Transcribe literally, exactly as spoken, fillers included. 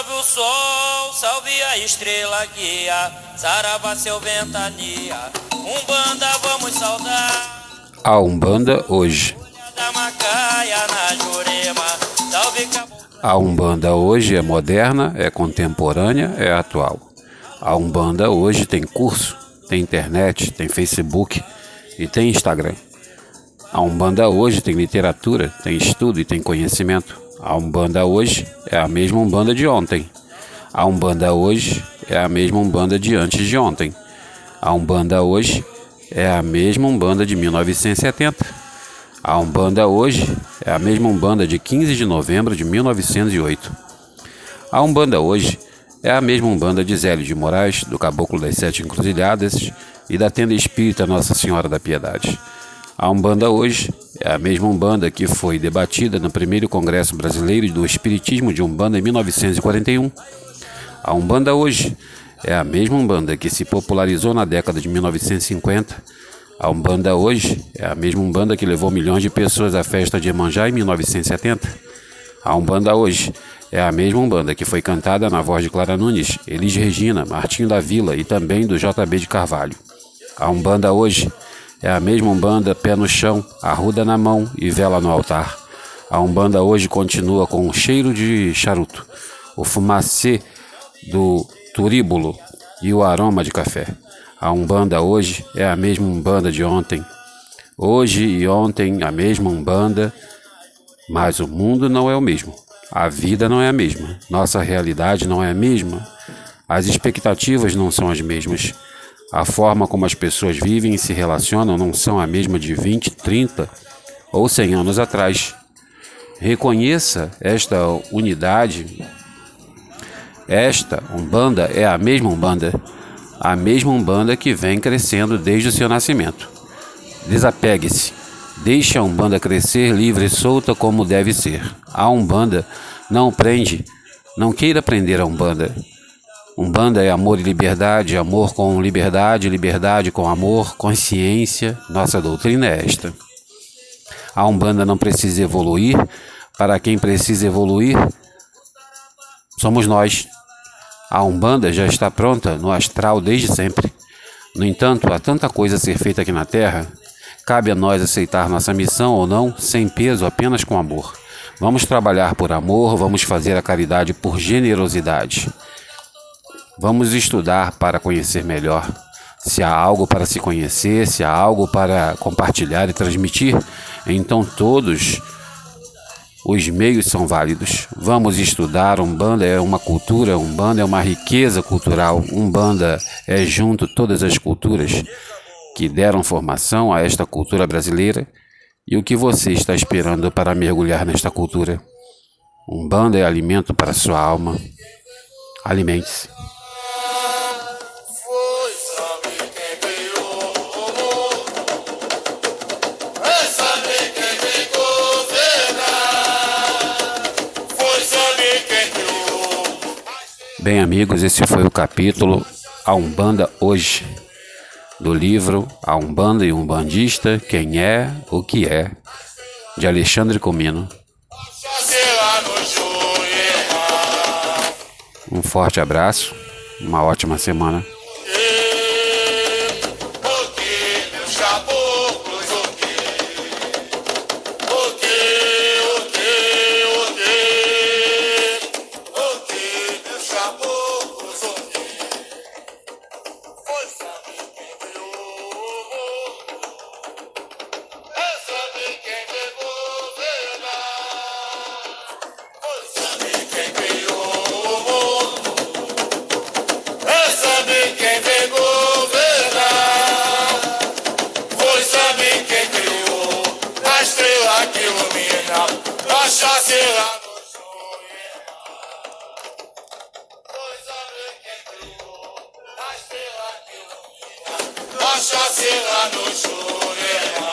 salve o sol, salve a estrela guia, saravá seu ventania, Umbanda vamos saudar. A Umbanda hoje. A Umbanda hoje é moderna, é contemporânea, é atual. A Umbanda hoje tem curso, tem internet, tem Facebook e tem Instagram. A Umbanda hoje tem literatura, tem estudo e tem conhecimento. A Umbanda hoje é a mesma Umbanda de ontem. A Umbanda hoje é a mesma Umbanda de antes de ontem. A Umbanda hoje é a mesma Umbanda de mil novecentos e setenta. A Umbanda hoje é a mesma Umbanda de quinze de novembro de mil novecentos e oito. A Umbanda hoje é a mesma Umbanda de Zélio de Moraes, do Caboclo das Sete Encruzilhadas e da Tenda Espírita Nossa Senhora da Piedade. A Umbanda hoje é a mesma Umbanda que foi debatida no primeiro Congresso Brasileiro do Espiritismo de Umbanda em mil novecentos e quarenta e um. A Umbanda hoje é a mesma Umbanda que se popularizou na década de mil novecentos e cinquenta. A Umbanda hoje é a mesma Umbanda que levou milhões de pessoas à festa de Emanjá em mil novecentos e setenta. A Umbanda hoje é a mesma Umbanda que foi cantada na voz de Clara Nunes, Elis Regina, Martinho da Vila e também do J B de Carvalho. A Umbanda hoje é a mesma Umbanda, pé no chão, arruda na mão e vela no altar. A Umbanda hoje continua com o cheiro de charuto, o fumacê do turíbulo e o aroma de café. A Umbanda hoje é a mesma Umbanda de ontem. Hoje e ontem a mesma Umbanda, mas o mundo não é o mesmo. A vida não é a mesma. Nossa realidade não é a mesma. As expectativas não são as mesmas. A forma como as pessoas vivem e se relacionam não são a mesma de vinte, trinta ou cem anos atrás. Reconheça esta unidade. Esta Umbanda é a mesma Umbanda, a mesma Umbanda que vem crescendo desde o seu nascimento. Desapegue-se, deixe a Umbanda crescer livre e solta como deve ser. A Umbanda não prende, não queira prender a Umbanda. Umbanda é amor e liberdade, amor com liberdade, liberdade com amor, consciência. Nossa doutrina é esta. A Umbanda não precisa evoluir. Para quem precisa evoluir, somos nós. A Umbanda já está pronta no astral desde sempre. No entanto, há tanta coisa a ser feita aqui na Terra. Cabe a nós aceitar nossa missão ou não, sem peso, apenas com amor. Vamos trabalhar por amor, vamos fazer a caridade por generosidade. Vamos estudar para conhecer melhor. Se há algo para se conhecer, se há algo para compartilhar e transmitir, então todos os meios são válidos. Vamos estudar. Umbanda é uma cultura, Umbanda é uma riqueza cultural. Umbanda é junto todas as culturas que deram formação a esta cultura brasileira. E o que você está esperando para mergulhar nesta cultura? Umbanda é alimento para sua alma. Alimente-se. Bem, amigos, esse foi o capítulo A Umbanda Hoje, do livro A Umbanda e Umbandista, Quem É, O Que É, de Alexandre Cumino. Um forte abraço, uma ótima semana. Deixa a serra no chão.